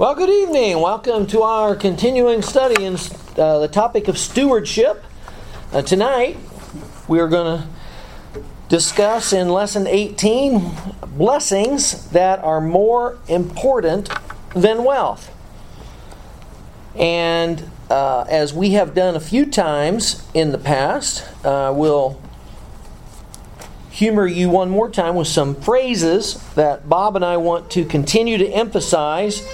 Well, good evening. Welcome to our continuing study in the topic of stewardship. Tonight, we are going to discuss in Lesson 18, blessings that are more important than wealth. And as we have done a few times in the past, we'll humor you one more time with some phrases that Bob and I want to continue to emphasize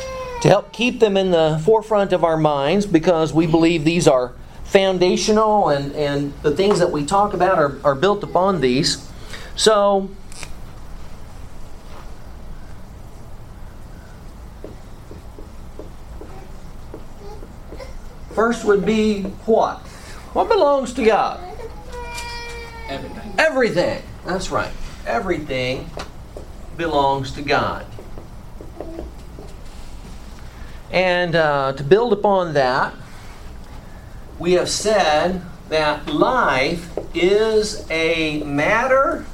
to help keep them in the forefront of our minds, because we believe these are foundational and the things that we talk about are built upon these. So, first would be what? What belongs to God? Everything. Everything. That's right. Everything belongs to God. And to build upon that, we have said that life is a matter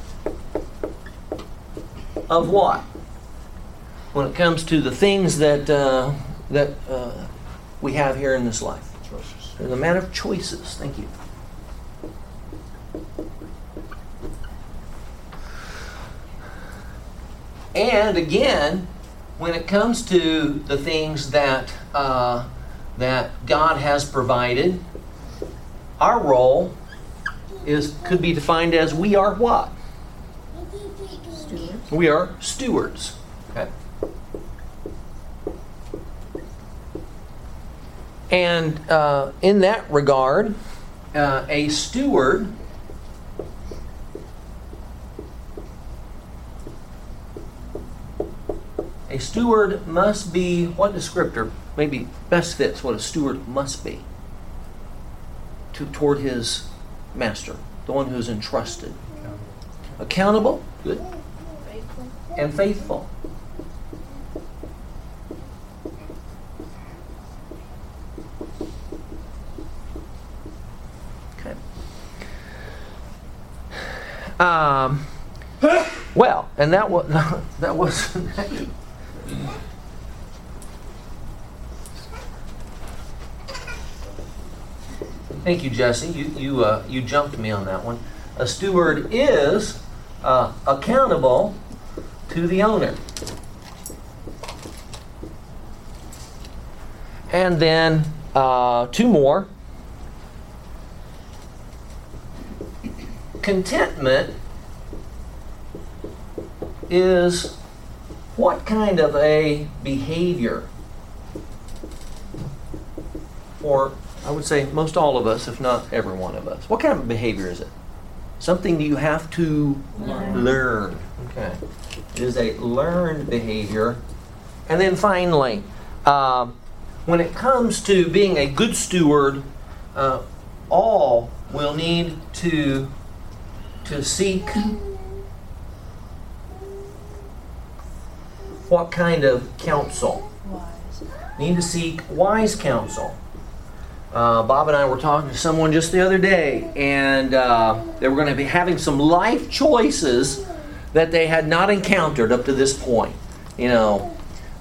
of what? When it comes to the things that we have here in this life. Choices. It's a matter of choices. Thank you. And again, when it comes to the things that God has provided, our role could be defined as we are what? Stewards. We are stewards. Okay. And in that regard, a steward must be, what descriptor maybe best fits what a steward must be toward his master, the one who is entrusted. Accountable, good, faithful. And faithful. Okay. Well, and that was. Thank you, Jesse. You jumped me on that one. A steward is accountable to the owner. And then two more. Contentment is what kind of a behavior? Or I would say most all of us, if not every one of us. What kind of behavior is it? Something you have to learn. Okay. It is a learned behavior. And then finally, when it comes to being a good steward, all will need to seek what kind of counsel? Wise. Need to seek wise counsel. Bob and I were talking to someone just the other day, and they were going to be having some life choices that they had not encountered up to this point. You know,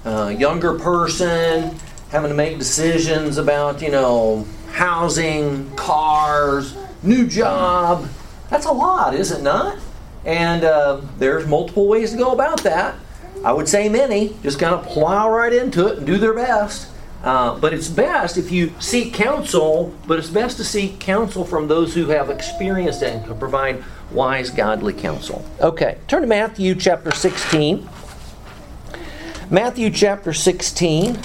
younger person having to make decisions about, you know, housing, cars, new job. That's a lot, is it not? And there's multiple ways to go about that. I would say many just kind of plow right into it and do their best. But it's best if you seek counsel, but it's best to seek counsel from those who have experienced it and can provide wise, godly counsel. Okay, turn to Matthew chapter 16. Matthew chapter 16.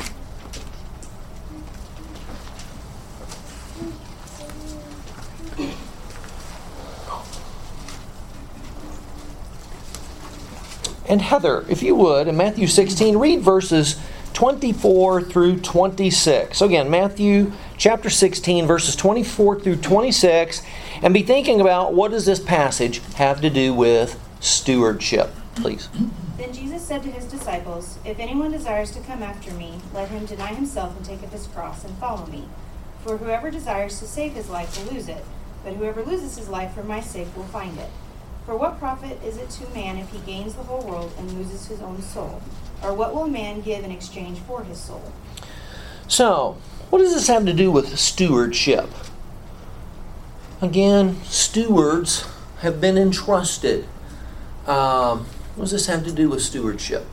And Heather, if you would, in Matthew 16, read verses 24 through 26. So again, Matthew chapter 16, verses 24 through 26. And be thinking about, what does this passage have to do with stewardship? Please. Then Jesus said to his disciples, "If anyone desires to come after me, let him deny himself and take up his cross and follow me. For whoever desires to save his life will lose it, but whoever loses his life for my sake will find it. For what profit is it to man if he gains the whole world and loses his own soul? Or what will man give in exchange for his soul? So, what does this have to do with stewardship? Again, stewards have been entrusted. What does this have to do with stewardship?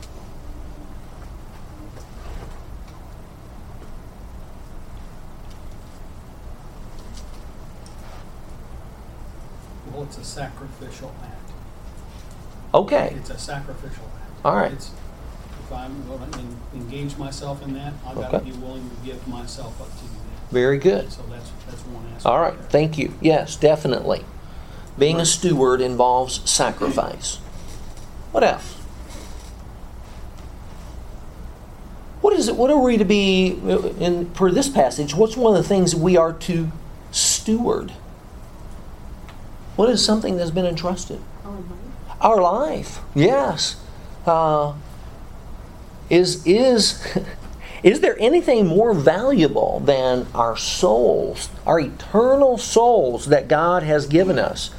Well, it's a sacrificial act. Okay. It's a sacrificial act. All right. If I'm going to engage myself in that, I've got to be willing to give myself up to you. Very good. So that's one aspect. All right. Thank you. Yes, definitely. Being a steward involves sacrifice. What else? What is it? What are we to be, per this passage, what's one of the things we are to steward? What is something that's been entrusted? Our life. Yes. Is there anything more valuable than our souls, our eternal souls that God has given us?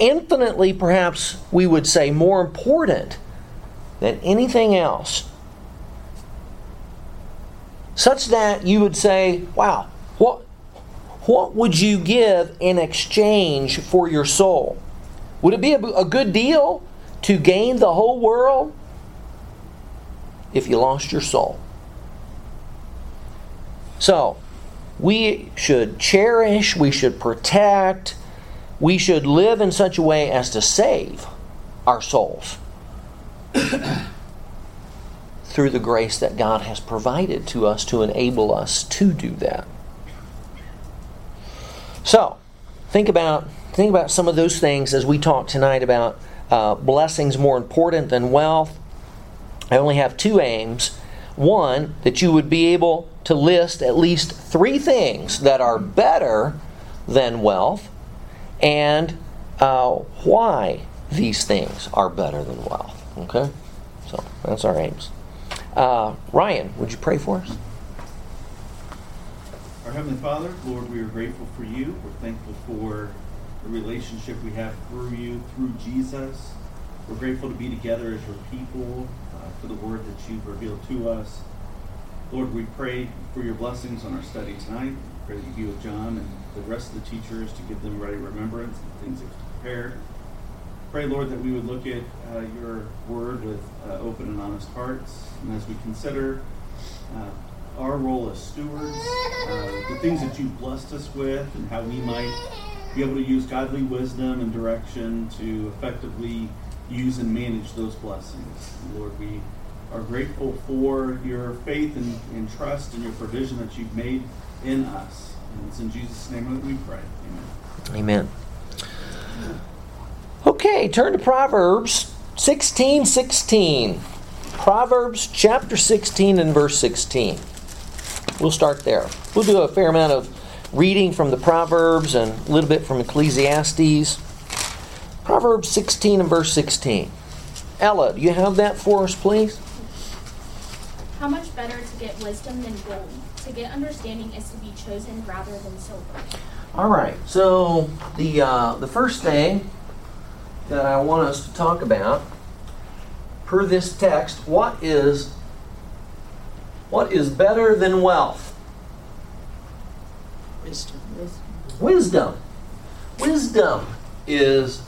Infinitely, perhaps we would say, more important than anything else. Such that you would say, wow, what would you give in exchange for your soul? Would it be a good deal to gain the whole world if you lost your soul? So, we should cherish, we should protect, we should live in such a way as to save our souls through the grace that God has provided to us to enable us to do that. So, think about some of those things as we talk tonight about blessings more important than wealth. I only have two aims. One, that you would be able to list at least three things that are better than wealth, and why these things are better than wealth. Okay? So, that's our aims. Ryan, would you pray for us? Our Heavenly Father, Lord, we are grateful for you. We're thankful for the relationship we have through you, through Jesus. We're grateful to be together as your people, for the word that you've revealed to us. Lord, we pray for your blessings on our study tonight. We pray that you be with John and the rest of the teachers to give them right remembrance and things that are prepared. Pray, Lord, that we would look at your word with open and honest hearts. And as we consider our role as stewards, the things that you've blessed us with, and how we might be able to use godly wisdom and direction to effectively use and manage those blessings. Lord, we are grateful for your faith and trust and your provision that you've made in us. And it's in Jesus' name that we pray. Amen. Amen. Okay, turn to Proverbs 16:16. Proverbs chapter 16 and verse 16. We'll start there. We'll do a fair amount of reading from the Proverbs and a little bit from Ecclesiastes. Proverbs 16 and verse 16. Ella, do you have that for us, please? How much better to get wisdom than gold? To get understanding is to be chosen rather than silver. All right. So the first thing that I want us to talk about, per this text, what is better than wealth? Wisdom. Wisdom is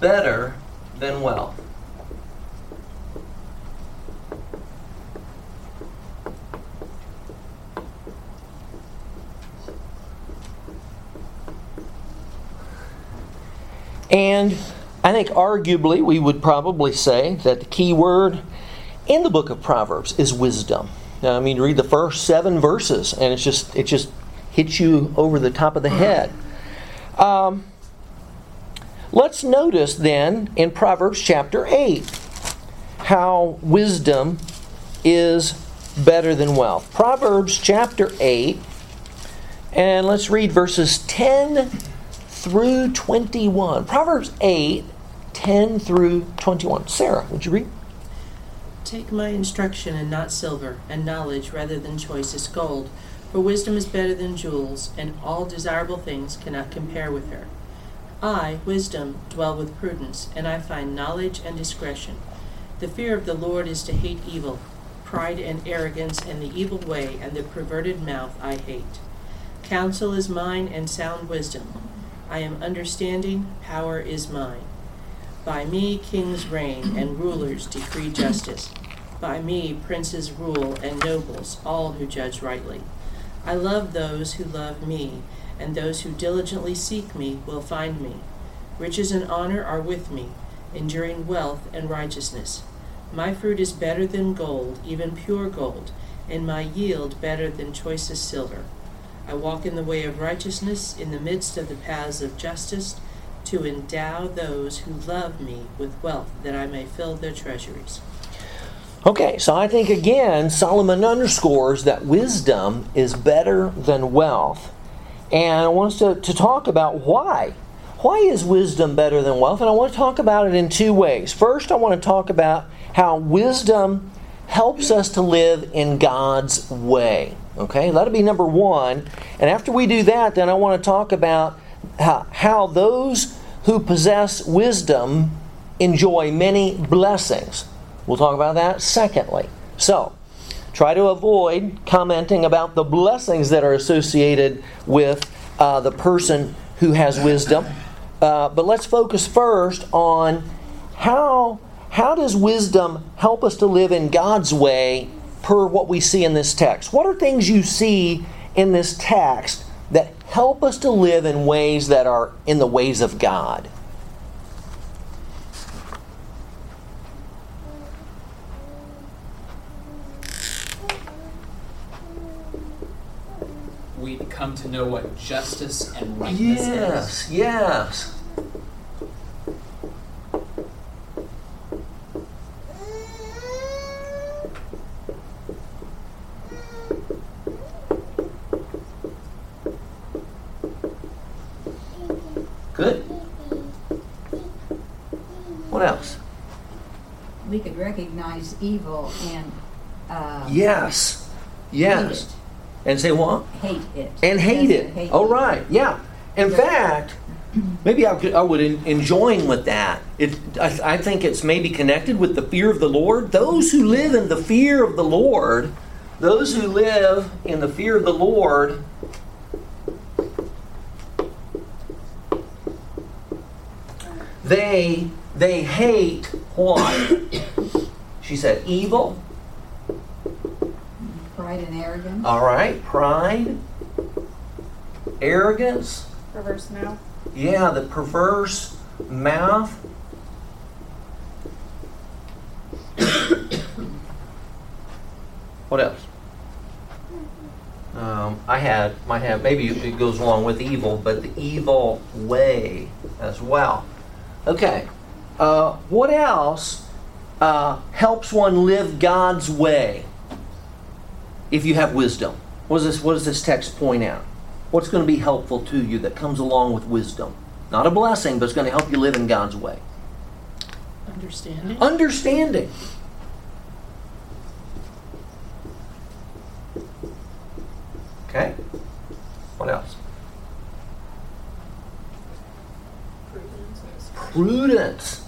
better than wealth. And I think arguably we would probably say that the key word in the book of Proverbs is wisdom. Now, I mean, you read the first 7 verses and it just hits you over the top of the head. Let's notice then in Proverbs chapter 8 how wisdom is better than wealth. Proverbs chapter 8, and let's read verses 10 through 21. Proverbs 8, 10 through 21. Sarah, would you read? Take my instruction and not silver, and knowledge rather than choicest gold. For wisdom is better than jewels, and all desirable things cannot compare with her. I, wisdom, dwell with prudence, and I find knowledge and discretion. The fear of the Lord is to hate evil. Pride and arrogance and the evil way and the perverted mouth I hate. Counsel is mine and sound wisdom. I am understanding, power is mine. By me kings reign and rulers decree justice. By me princes rule and nobles, all who judge rightly. I love those who love me, and those who diligently seek me will find me. Riches and honor are with me, enduring wealth and righteousness. My fruit is better than gold, even pure gold, and my yield better than choicest silver. I walk in the way of righteousness, in the midst of the paths of justice, to endow those who love me with wealth, that I may fill their treasuries. Okay, so I think again, Solomon underscores that wisdom is better than wealth. And I want us to talk about why. Why is wisdom better than wealth? And I want to talk about it in two ways. First, I want to talk about how wisdom helps us to live in God's way. Okay, that'll be number one. And after we do that, then I want to talk about how those who possess wisdom enjoy many blessings. We'll talk about that secondly. So, try to avoid commenting about the blessings that are associated with the person who has wisdom. But let's focus first on how does wisdom help us to live in God's way per what we see in this text? What are things you see in this text that help us to live in ways that are in the ways of God? We come to know what justice and righteousness is. Yes. Good. What else? We could recognize evil and yes, and say what? Hate it. And hate it. Hate oh, right. Yeah. In fact, maybe I would enjoin with that. I think it's maybe connected with the fear of the Lord. Those who live in the fear of the Lord, they hate what? She said evil. Pride and arrogance. All right, pride, arrogance. Perverse mouth. Yeah, the perverse mouth. What else? I had maybe it goes along with evil, but the evil way as well. Okay, what else helps one live God's way if you have wisdom? What does this text point out? What's going to be helpful to you that comes along with wisdom? Not a blessing, but it's going to help you live in God's way. Understanding. Okay, what else? Prudence.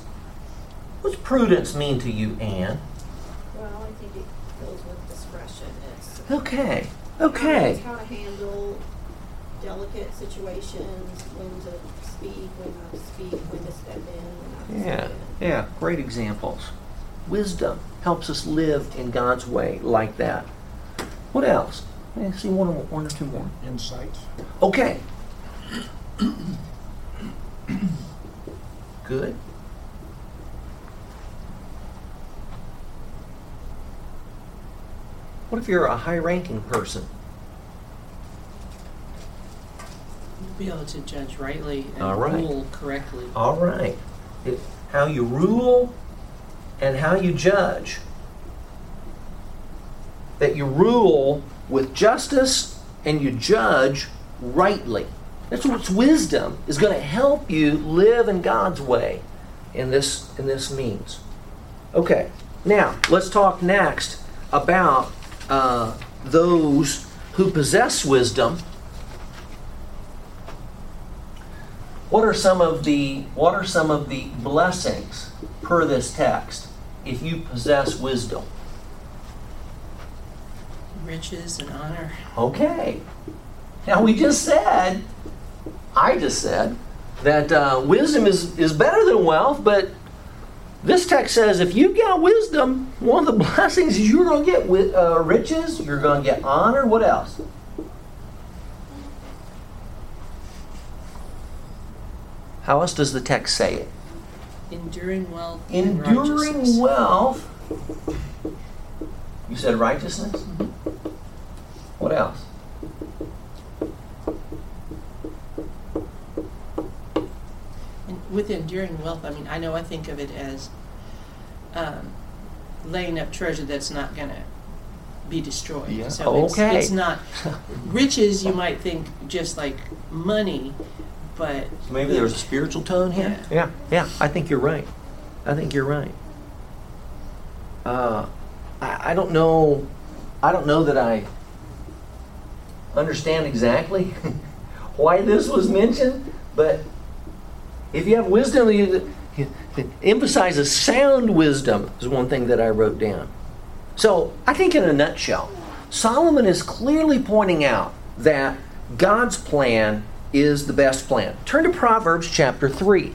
What does prudence mean to you, Anne? Well, I think it goes with discretion. It's okay. How to handle delicate situations, when to speak, when not to speak, when to step in, when not to step in. Yeah, great examples. Wisdom helps us live in God's way like that. What else? I see one or two more. Insights. Okay. Good. What if you're a high-ranking person? You'll be able to judge rightly and rule correctly. All right. How you rule and how you judge. That you rule with justice and you judge rightly. That's what's wisdom is going to help you live in God's way in this means. Okay, now let's talk next about those who possess wisdom. What are some of the blessings per this text if you possess wisdom? Riches and honor. Okay. Now I just said that wisdom is better than wealth, but this text says if you've got wisdom, one of the blessings is you're going to get riches, you're going to get honor. What else? How else does the text say it? Enduring wealth. Enduring wealth. You said righteousness? Mm-hmm. What else? And with enduring wealth, I mean, I know I think of it as laying up treasure that's not going to be destroyed. Yeah. So okay. It's not riches, you might think just like money. But maybe there's a spiritual tone here. Yeah. I think you're right. I don't know. I don't know that I understand exactly why this was mentioned. But if you have wisdom, you emphasize a sound wisdom is one thing that I wrote down. So I think, in a nutshell, Solomon is clearly pointing out that God's plan is the best plan. Turn to Proverbs chapter 3.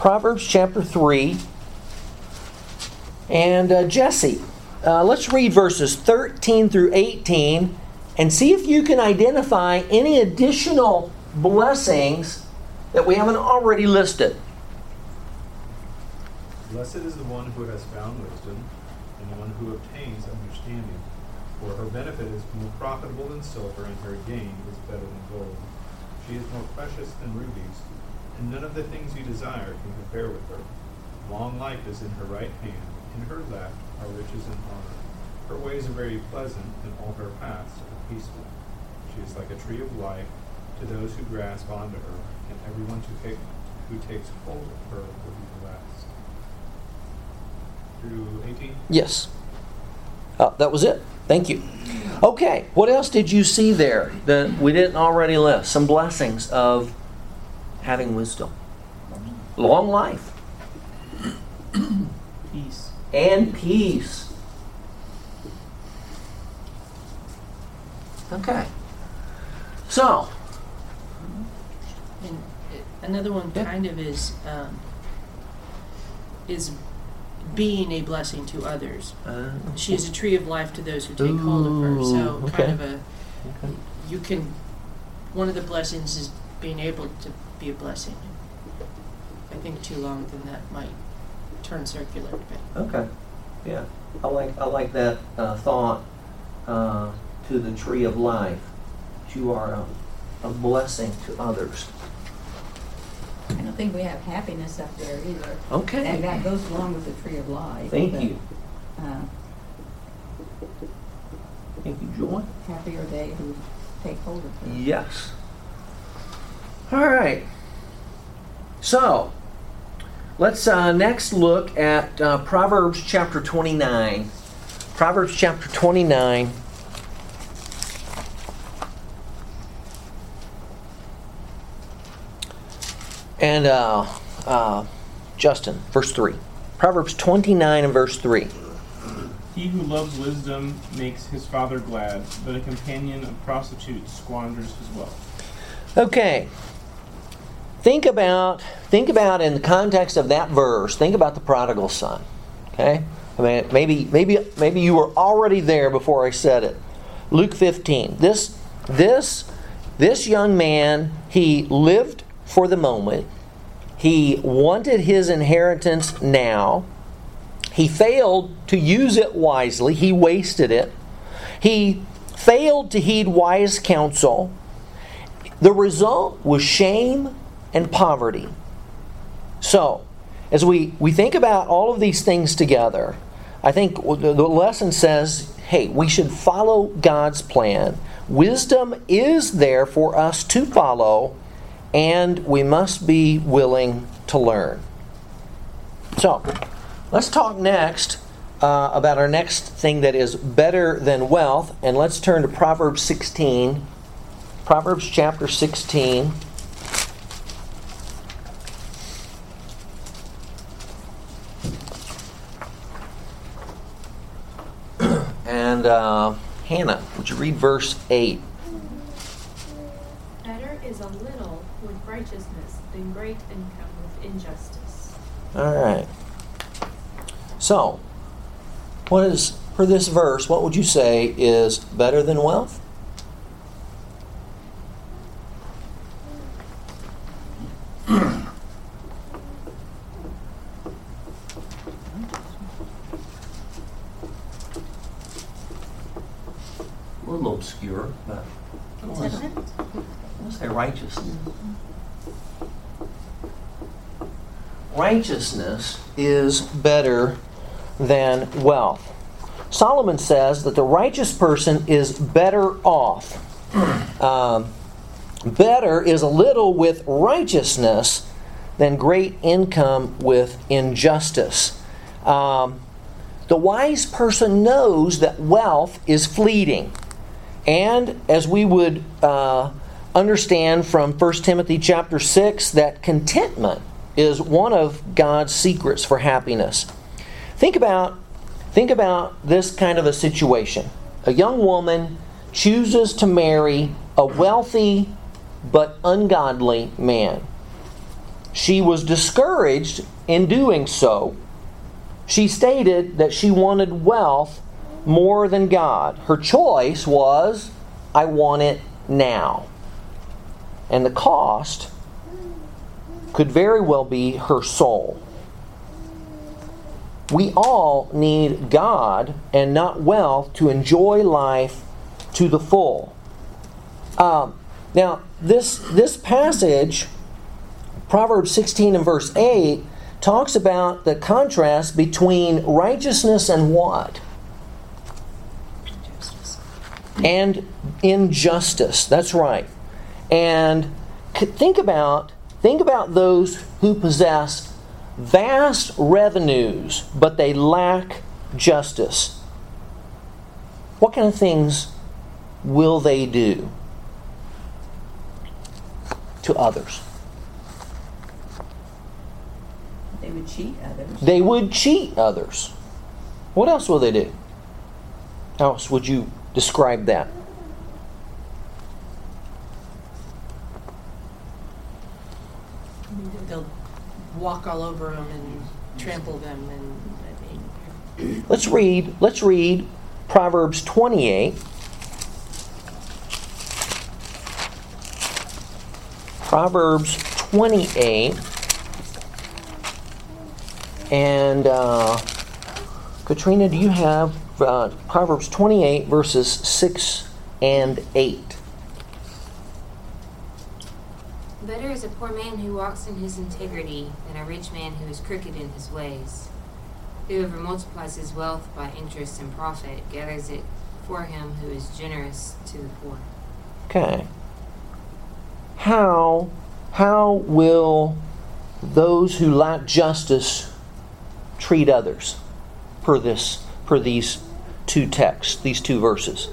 Proverbs chapter 3. And Jesse, let's read verses 13 through 18 and see if you can identify any additional blessings that we haven't already listed. Blessed is the one who has found wisdom and the one who obtains understanding. For her benefit is more profitable than silver, and her gain is better than gold. She is more precious than rubies, and none of the things you desire can compare with her. Long life is in her right hand, in her left are riches and honor. Her ways are very pleasant, and all her paths are peaceful. She is like a tree of life to those who grasp onto her, and everyone who takes hold of her will be blessed. Through 18? Yes. That was it. Thank you. Okay, what else did you see there that we didn't already list? Some blessings of having wisdom. Long life. Peace. And peace. Okay. So. And another one kind of is being a blessing to others. She is a tree of life to those who take hold of her. So okay. One of the blessings is being able to be a blessing. I think too long, then that might turn circular a bit. Okay. Yeah. I like that thought to the tree of life. You are a blessing to others. I don't think we have happiness up there either. Okay. And that goes along with the tree of life. Thank you. Thank you, Joy. Happy are they who take hold of it. Yes. All right. So, let's next look at Proverbs chapter 29. Proverbs chapter 29. And Justin, verse 3. Proverbs 29 and verse 3. He who loves wisdom makes his father glad, but a companion of prostitutes squanders his wealth. Okay. Think about in the context of that verse, think about the prodigal son. Okay? I mean, maybe you were already there before I said it. Luke 15. This young man, he lived for the moment. He wanted his inheritance now. He failed to use it wisely. He wasted it. He failed to heed wise counsel. The result was shame and poverty. So, as we think about all of these things together, I think the lesson says, hey, we should follow God's plan. Wisdom is there for us to follow, and we must be willing to learn. So, let's talk next about our next thing that is better than wealth, and let's turn to Proverbs 16. Proverbs chapter 16. And Hannah, would you read verse 8? Better is a little with righteousness than great income with injustice. All right. So, what is, for this verse, what would you say is better than wealth? A little obscure, but I want to say righteousness. Righteousness is better than wealth. Solomon says that the righteous person is better off. Better is a little with righteousness than great income with injustice. The wise person knows that wealth is fleeting. And as we would understand from 1 Timothy chapter 6, that contentment is one of God's secrets for happiness. Think about this kind of a situation. A young woman chooses to marry a wealthy but ungodly man. She was discouraged in doing so. She stated that she wanted wealth more than God. Her choice was, I want it now. And the cost could very well be her soul. We all need God and not wealth to enjoy life to the full. Now, this passage, Proverbs 16 and verse 8, talks about the contrast between righteousness and what? And injustice. That's right. And think about those who possess vast revenues, but they lack justice. What kind of things will they do to others? They would cheat others. They would cheat others. What else will they do? How else would you describe that? They'll walk all over them and trample them. And Let's read Proverbs 28. Proverbs 28. And Katrina, do you have Proverbs 28, verses 6 and 8? Better is a poor man who walks in his integrity than a rich man who is crooked in his ways. Whoever multiplies his wealth by interest and profit gathers it for him who is generous to the poor. Okay. How will those who lack justice treat others per these two texts, these two verses?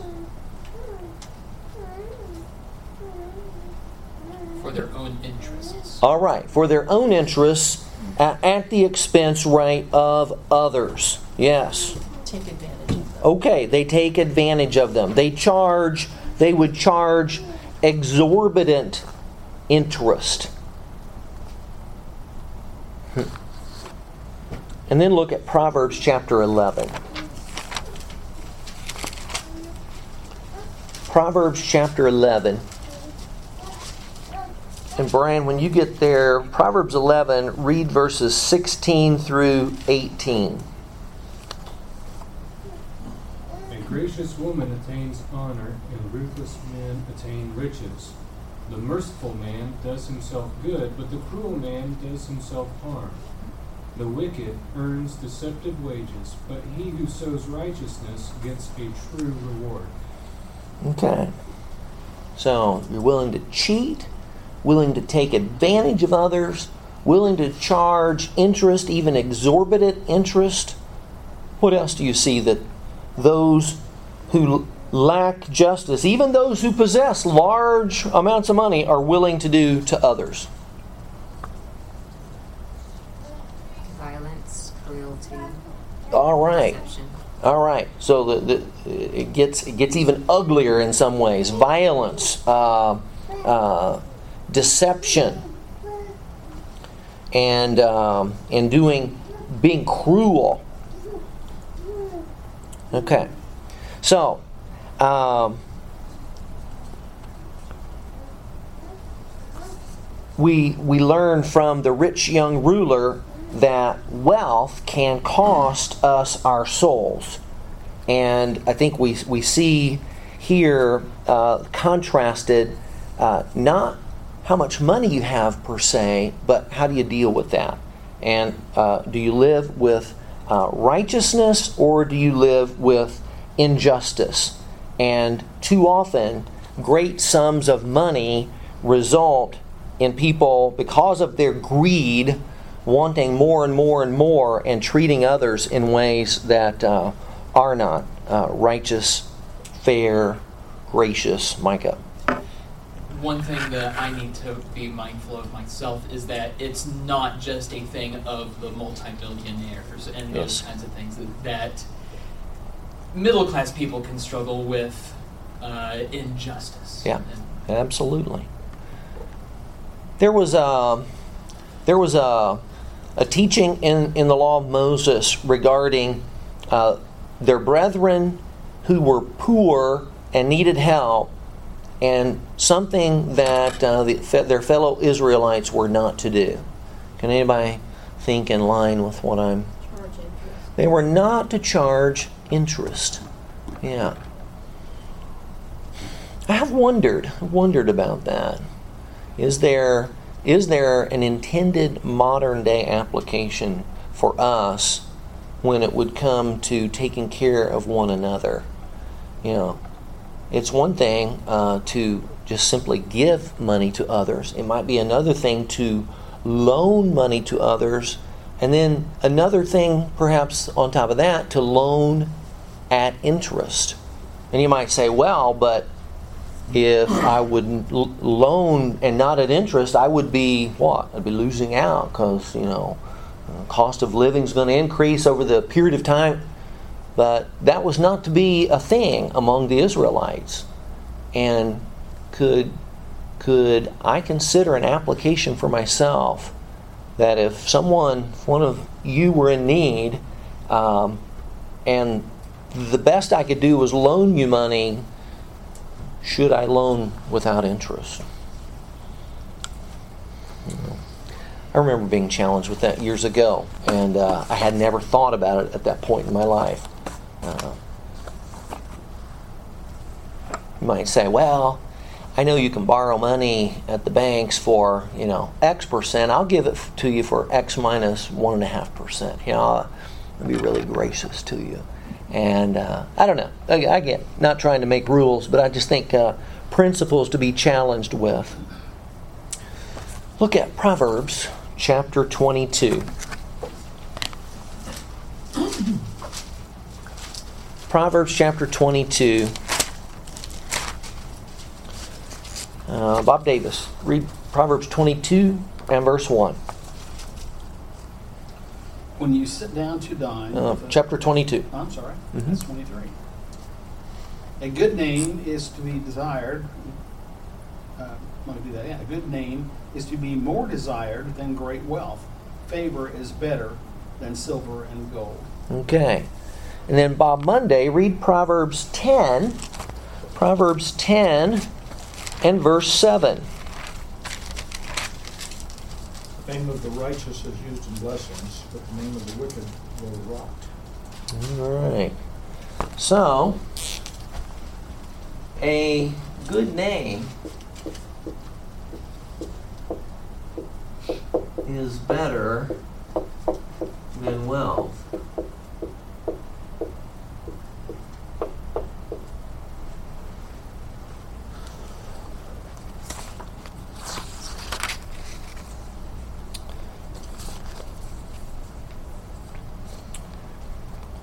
For their own interests. All right, for their own interests at the expense, right, of others. Yes. Take advantage of them. Okay, they take advantage of them. They would charge exorbitant interest. And then look at Proverbs chapter 11. Proverbs chapter 11. And Brian, when you get there, Proverbs 11, read verses 16 through 18. A gracious woman attains honor, and ruthless men attain riches. The merciful man does himself good, but the cruel man does himself harm. The wicked earns deceptive wages, but he who sows righteousness gets a true reward. Okay. So, you're willing to cheat, willing to take advantage of others, willing to charge interest, even exorbitant interest. What else do you see that those who lack justice. Even those who possess large amounts of money are willing to do to others. Violence, cruelty. All right. Deception. All right. So it gets even uglier in some ways. Violence, deception, and being cruel. Okay. So, we learn from the rich young ruler that wealth can cost us our souls. And I think we see here contrasted not how much money you have per se, but how do you deal with that? And do you live with righteousness, or do you live with injustice? And too often, great sums of money result in people, because of their greed, wanting more and more and more, and treating others in ways that are not righteous, fair, gracious. Micah. One thing that I need to be mindful of myself is that it's not just a thing of the multi-billionaires and those kinds of things that middle-class people can struggle with injustice. Yeah, absolutely. There was a teaching in the law of Moses regarding their brethren who were poor and needed help, and something that their fellow Israelites were not to do. Can anybody think in line with what I'm... They were not to charge interest. Yeah. I have wondered about that. Is there an intended modern day application for us when it would come to taking care of one another? You know, it's one thing to just simply give money to others. It might be another thing to loan money to others. And then another thing, perhaps on top of that, to loan at interest. And you might say, well, but if I would loan and not at interest, I would be what? I'd be losing out because, you know, cost of living is going to increase over the period of time. But that was not to be a thing among the Israelites. And could I consider an application for myself that if one of you were in need, and the best I could do was loan you money, should I loan without interest? I remember being challenged with that years ago, and I had never thought about it at that point in my life. You might say, well, I know you can borrow money at the banks for, you know, X percent. I'll give it to you for X minus 1.5%. You know, I'll be really gracious to you. And I don't know. Again, not trying to make rules, but I just think principles to be challenged with. Look at Proverbs chapter 22. Proverbs chapter 22. Bob Davis, read Proverbs 22 and verse 1. When you sit down to dine... chapter 22. I'm sorry, that's 23. A good name is to be desired... A good name is to be more desired than great wealth. Favor is better than silver and gold. Okay. And then Bob Monday, read Proverbs 10. Proverbs 10... and verse 7. The name of the righteous is used in blessings, but the name of the wicked will rot. All right. So, a good name is better than wealth.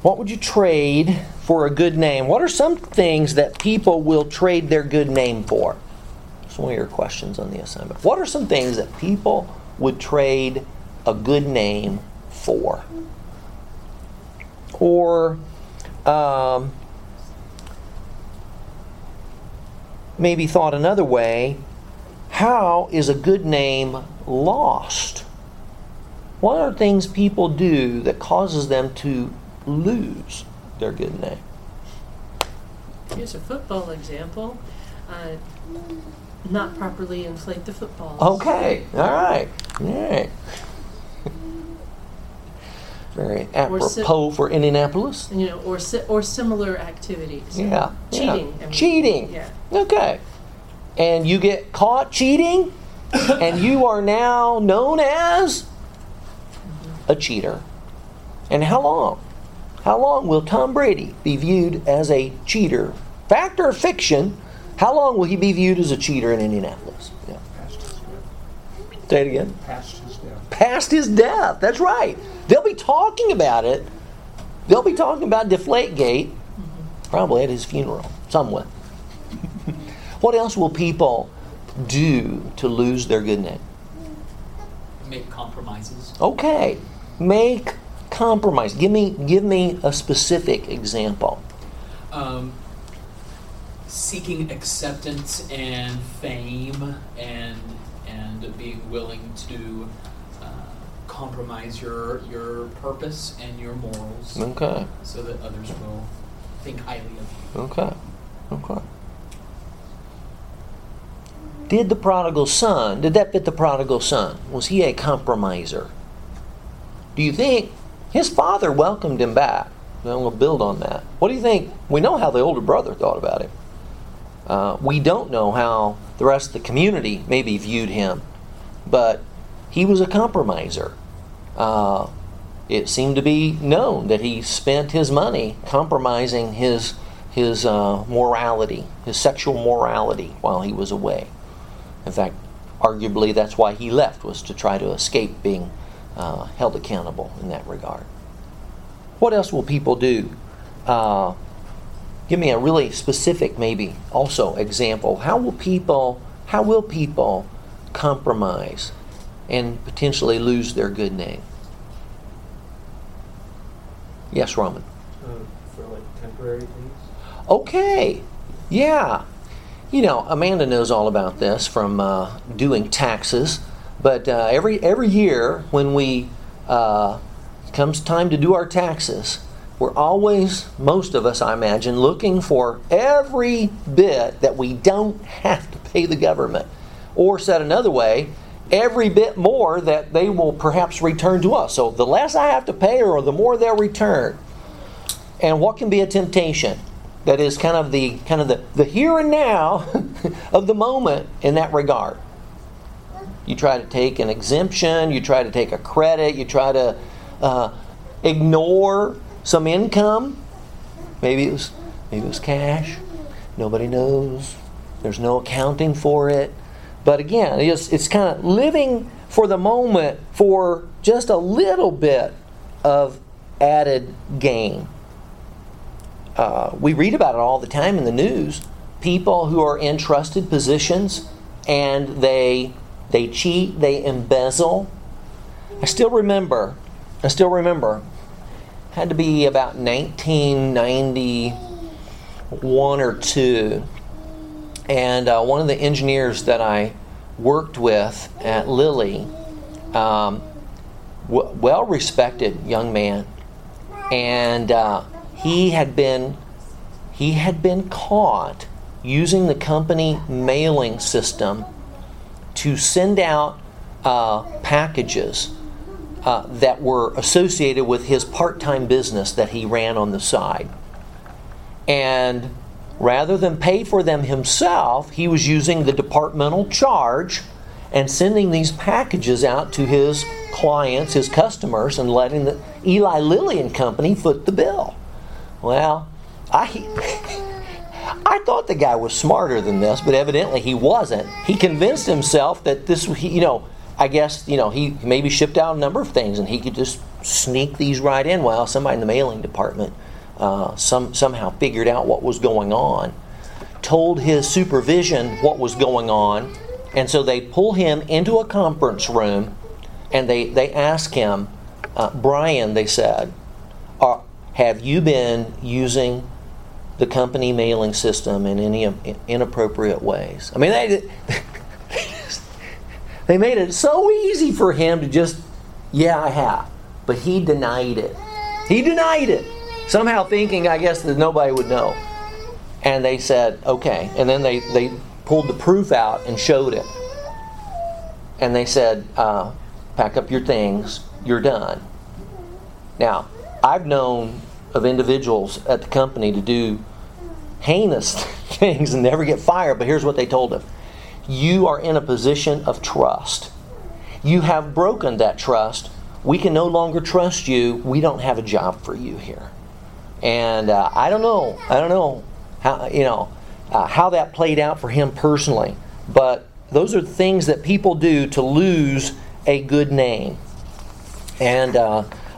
What would you trade for a good name? What are some things that people will trade their good name for? That's one of your questions on the assignment. What are some things that people would trade a good name for? Or maybe thought another way, how is a good name lost? What are things people do that causes them to lose their good name? Here's a football example. Not properly inflate the footballs. Okay, all right. Yeah. Very apropos for Indianapolis. You know, or similar activities. Yeah. Cheating. Yeah. Cheating. Yeah. Okay. And you get caught cheating, and you are now known as a cheater. And how long? How long will Tom Brady be viewed as a cheater? Fact or fiction, how long will he be viewed as a cheater in Indianapolis? Yeah. Past his death. Say it again. Past his death. Past his death. That's right. They'll be talking about it. They'll be talking about Deflategate, probably at his funeral, somewhere. What else will people do to lose their good name? Make compromises. Okay. Make compromise. Give me a specific example. Seeking acceptance and fame, and being willing to compromise your purpose and your morals. Okay. So that others will think highly of you. Okay. Okay. Did that fit the prodigal son? Was he a compromiser? Do you think his father welcomed him back? Well, we'll build on that. What do you think? We know how the older brother thought about him. We don't know how the rest of the community maybe viewed him, but he was a compromiser. It seemed to be known that he spent his money compromising his morality, his sexual morality, while he was away. In fact, arguably that's why he left, was to try to escape being held accountable in that regard. What else will people do? Give me a really specific, maybe also example. How will people compromise and potentially lose their good name? Yes, Raman. For like temporary things. Okay, yeah. You know, Amanda knows all about this from doing taxes. But every year when we comes time to do our taxes, we're always, most of us I imagine, looking for every bit that we don't have to pay the government. Or said another way, every bit more that they will perhaps return to us. So the less I have to pay or the more they'll return. And what can be a temptation? That is kind of the here and now of the moment in that regard. You try to take an exemption, you try to take a credit, you try to ignore some income. Maybe it was cash. Nobody knows. There's no accounting for it. But again, it's kind of living for the moment for just a little bit of added gain. We read about it all the time in the news. People who are in trusted positions and they cheat, they embezzle. I still remember. It had to be about 1991 or 2. And one of the engineers that I worked with at Lilly, well-respected young man, and he had been caught using the company mailing system to send out packages that were associated with his part-time business that he ran on the side. And rather than pay for them himself, he was using the departmental charge and sending these packages out to his clients, his customers, and letting the Eli Lilly and Company foot the bill. Well, I thought the guy was smarter than this, but evidently he wasn't. He convinced himself that this, I guess, he maybe shipped out a number of things and he could just sneak these right in while somebody in the mailing department somehow figured out what was going on, told his supervision what was going on, and so they pull him into a conference room and they ask him, Brian, they said, have you been using the company mailing system in any inappropriate ways? I mean, they made it so easy for him to just, yeah, I have. But he denied it. He denied it. Somehow thinking, I guess, that nobody would know. And they said, okay. And then they pulled the proof out and showed it. And they said, pack up your things. You're done. Now, I've known of individuals at the company to do heinous things and never get fired, but here's what they told him. You are in a position of trust. You have broken that trust. We can no longer trust you. We don't have a job for you here. And I don't know how, how that played out for him personally, but those are things that people do to lose a good name. And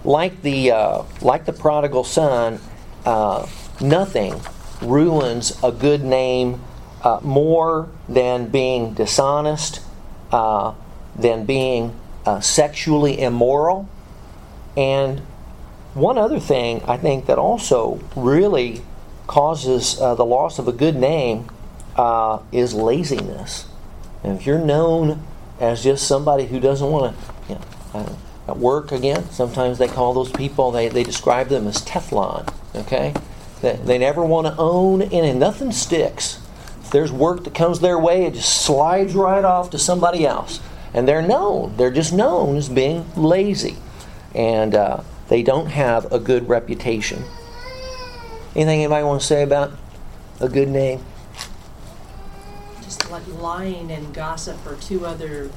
like the prodigal son, nothing ruins a good name more than being dishonest, than being sexually immoral. And one other thing I think that also really causes the loss of a good name is laziness. And if you're known as just somebody who doesn't want to, at work, again, sometimes they call those people, they describe them as Teflon, okay? They never want to own anything. Nothing sticks. If there's work that comes their way, it just slides right off to somebody else. And they're known. They're just known as being lazy. And they don't have a good reputation. Anything anybody want to say about a good name? Just like lying and gossip are two other...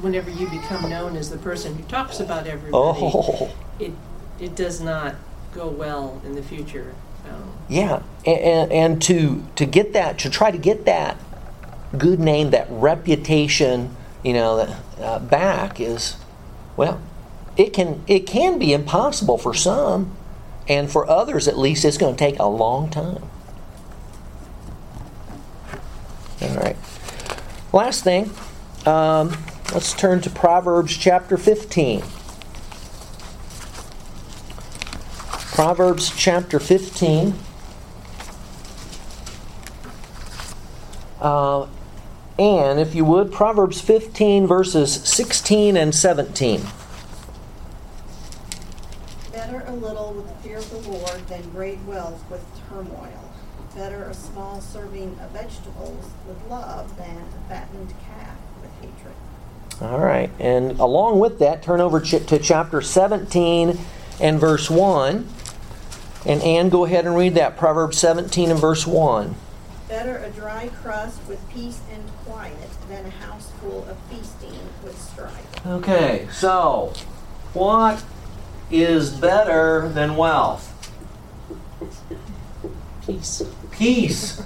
Whenever you become known as the person who talks about everybody, it does not go well in the future. Yeah, and to get that, to try to get that good name, that reputation, back is, it can be impossible for some, and for others at least it's going to take a long time. All right, last thing. Let's turn to Proverbs chapter 15. Proverbs chapter 15. And if you would, Proverbs 15 verses 16 and 17. Better a little with the fear of the Lord than great wealth with turmoil. Better a small serving of vegetables with love than a fattened calf with hatred. All right, and along with that, turn over to chapter 17 and verse 1. And Anne, go ahead and read that. Proverbs 17 and verse 1. Better a dry crust with peace and quiet than a house full of feasting with strife. Okay, so what is better than wealth? Peace. Peace.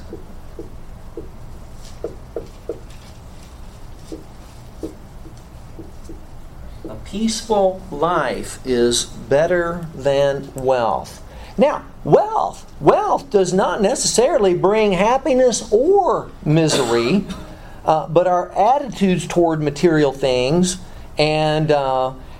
Peaceful life is better than wealth. Now, wealth does not necessarily bring happiness or misery, but our attitudes toward material things and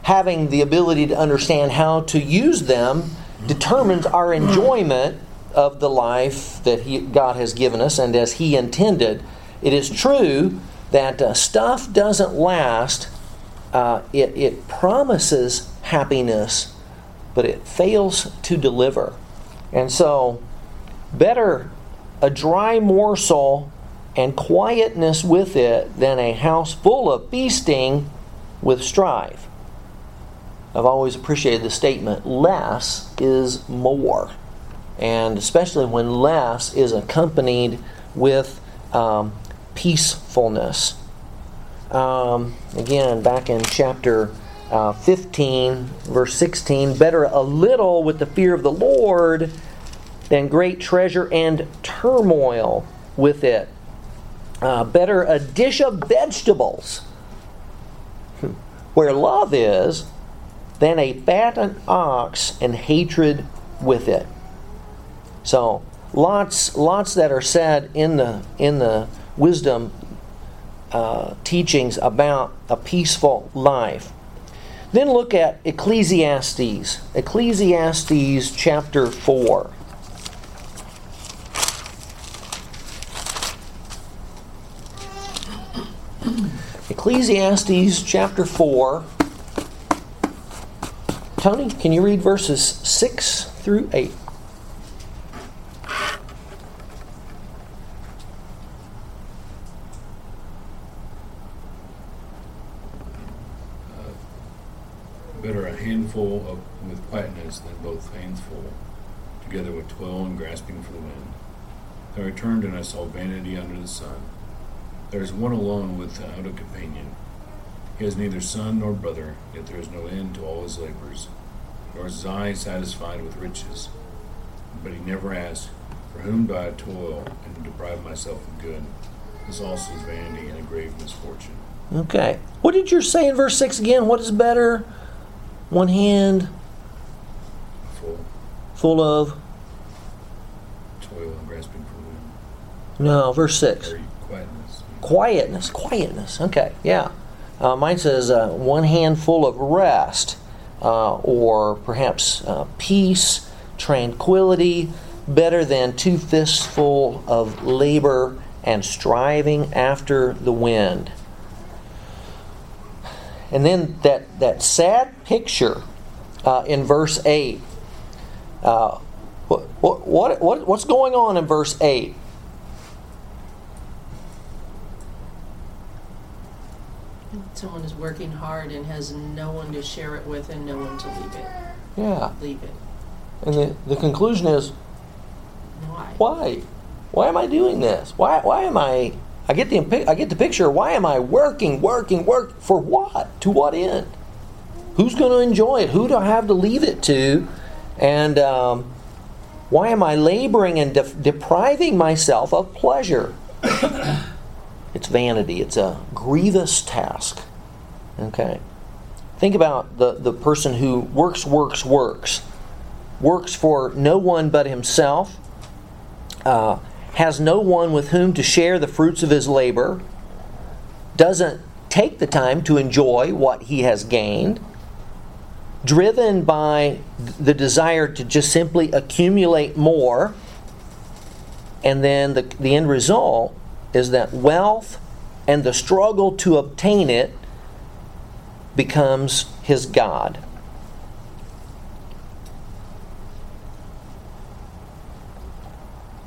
having the ability to understand how to use them determines our enjoyment of the life that God has given us and as He intended. It is true that stuff doesn't last. It promises happiness, but it fails to deliver. And so, better a dry morsel and quietness with it than a house full of feasting with strife. I've always appreciated the statement, less is more. And especially when less is accompanied with peacefulness. Again, back in chapter 15, verse 16, better a little with the fear of the Lord than great treasure and turmoil with it. Better a dish of vegetables where love is than a fattened ox, and hatred with it. So lots that are said in the wisdom teachings about a peaceful life. Then look at Ecclesiastes. Ecclesiastes chapter 4. Ecclesiastes chapter 4. Tony, can you read verses 6 through 8? Better a handful with quietness than both hands full, together with toil and grasping for the wind. I returned and I saw vanity under the sun. There is one alone without a companion. He has neither son nor brother, yet there is no end to all his labors, nor is his eye satisfied with riches. But he never asks, for whom do I toil and deprive myself of good? This also is vanity and a grave misfortune. Okay. What did you say in verse 6 again? What is better? One hand full of toil and grasping for wind. No, verse 6. Quietness. Okay, yeah. Mine says one hand full of rest, or perhaps peace, tranquility, better than two fists full of labor and striving after the wind. And then that sad picture in verse 8. What's going on in verse 8? Someone is working hard and has no one to share it with and no one to leave it. Yeah. Leave it. And the conclusion is, why? Why am I doing this? Why am I? I get the picture. Why am I working? For what? To what end? Who's going to enjoy it? Who do I have to leave it to? And why am I laboring and depriving myself of pleasure? It's vanity. It's a grievous task. Okay. Think about the person who works. Works for no one but himself. Has no one with whom to share the fruits of his labor, doesn't take the time to enjoy what he has gained, driven by the desire to just simply accumulate more, and then the end result is that wealth and the struggle to obtain it becomes his god.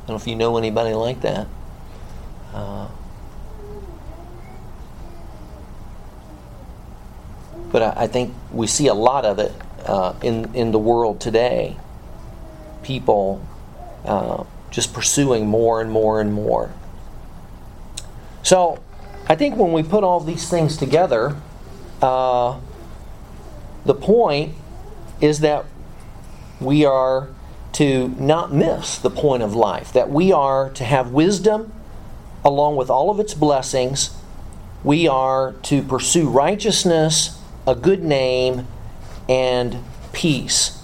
I don't know if you know anybody like that. But I think we see a lot of it in the world today. People just pursuing more and more and more. So I think when we put all these things together, the point is that we are to not miss the point of life, that we are to have wisdom along with all of its blessings. We are to pursue righteousness, a good name, and peace.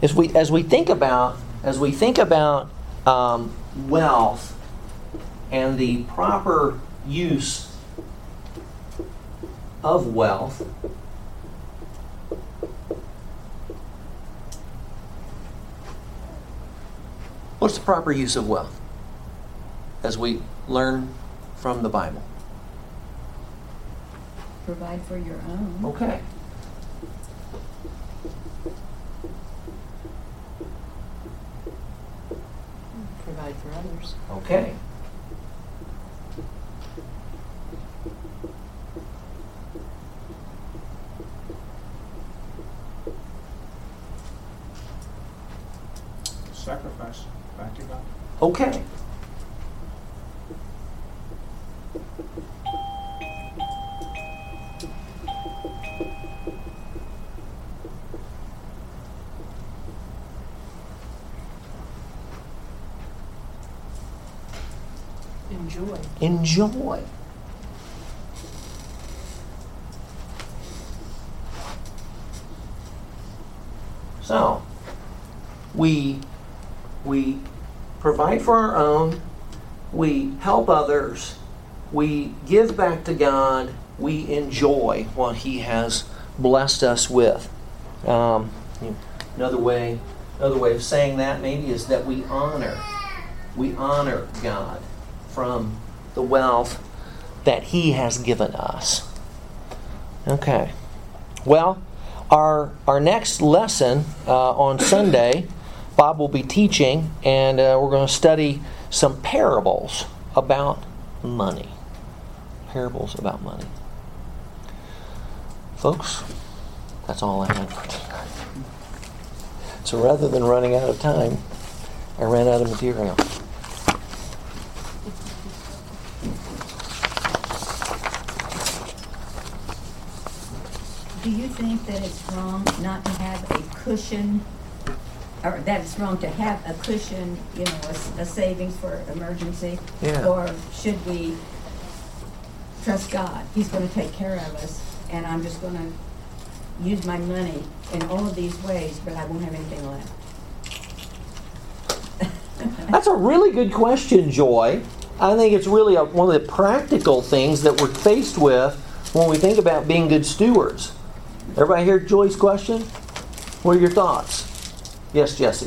As we think about wealth and the proper use of wealth, what's the proper use of wealth as we learn from the Bible? Provide for your own. Okay. Provide for others. Okay. Sacrifice. Okay. Enjoy. We provide for our own, we help others, we give back to God, we enjoy what He has blessed us with. Another way of saying that maybe is that we honor God from the wealth that He has given us. Okay. Well, our next lesson on Sunday, Bob will be teaching, and we're going to study some parables about money. Parables about money. Folks, that's all I have for tonight. So rather than running out of time, I ran out of material. Do you think that it's wrong not to have a cushion, or that it's wrong to have a cushion, you know, a savings for emergency? Yeah. Or should we trust God? He's going to take care of us, and I'm just going to use my money in all of these ways, but I won't have anything left. That's a really good question, Joy. I think it's really one of the practical things that we're faced with when we think about being good stewards. Everybody hear Joy's question? What are your thoughts? Yes, Jesse.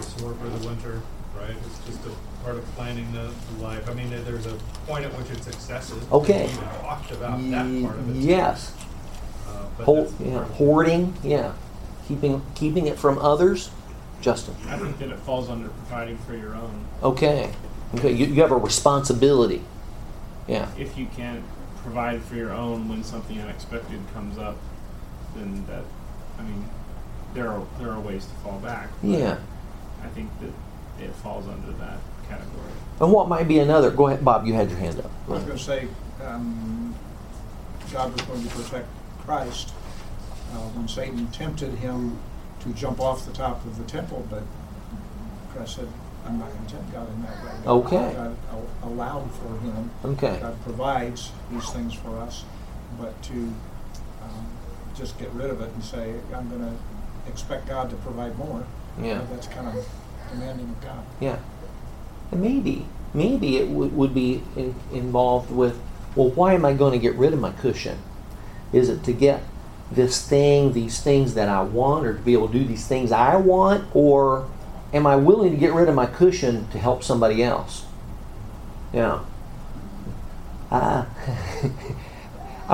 Store for the winter, right? It's just a part of planning the life. I mean, there's a point at which it's excessive. Okay. We even talked about that part of it. Yes. Hoarding. Yeah. Keeping it from others. Justin. I think that it falls under providing for your own. Okay. You have a responsibility. Yeah. If you can't provide for your own when something unexpected comes up, then that, I mean, there are ways to fall back. Yeah. I think that it falls under that category. And what might be another? Go ahead, Bob. You had your hand up. I was going to say, God was going to protect Christ when Satan tempted him to jump off the top of the temple, but Christ said, I'm not going to tempt God in that way. Okay. God allowed for him. Okay. God provides these things for us, but to just get rid of it and say, I'm going to expect God to provide more, yeah, that's kind of demanding of God. Yeah. And maybe it would be involved with, well, why am I going to get rid of my cushion? Is it to get these things that I want, or to be able to do these things I want, or am I willing to get rid of my cushion to help somebody else? Yeah. I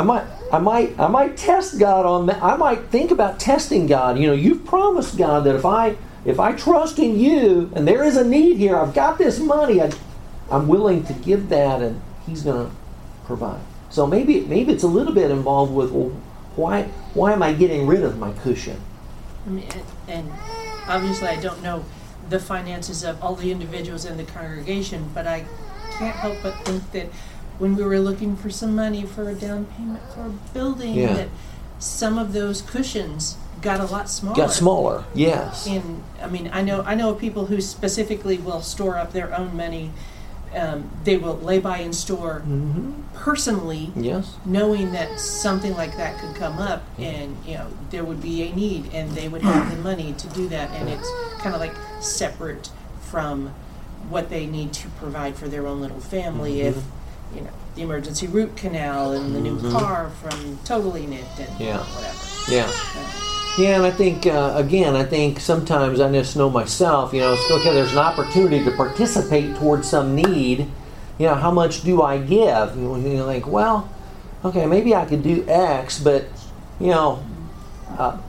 might test God on that. I might think about testing God. You know, you've promised God that if I trust in you, and there is a need here, I've got this money, I'm willing to give that, and He's going to provide. So maybe it's a little bit involved with, well, why am I getting rid of my cushion? I mean, and obviously I don't know the finances of all the individuals in the congregation, but I can't help but think that when we were looking for some money for a down payment for a building, yeah, that some of those cushions got a lot smaller. Got smaller, yes. And I mean, I know people who specifically will store up their own money. They will lay by and store, mm-hmm, personally, yes, knowing that something like that could come up, and you know there would be a need, and they would have the money to do that, and it's kind of like separate from what they need to provide for their own little family, mm-hmm, if you know the emergency root canal and the new, mm-hmm, car from totaling it and, yeah, whatever. Yeah. Yeah, and I think, I think sometimes I just know myself, you know, it's okay, there's an opportunity to participate towards some need. You know, how much do I give? And you're like, well, okay, maybe I could do X, but, you know,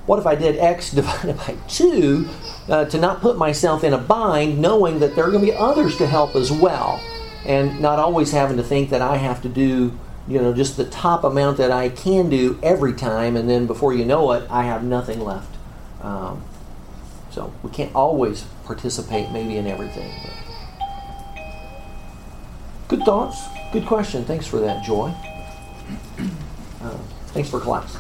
what if I did X divided by 2 to not put myself in a bind, knowing that there are going to be others to help as well, and not always having to think that I have to do, you know, just the top amount that I can do every time, and then before you know it, I have nothing left. So we can't always participate maybe in everything. Good thoughts. Good question. Thanks for that, Joy. Thanks for class.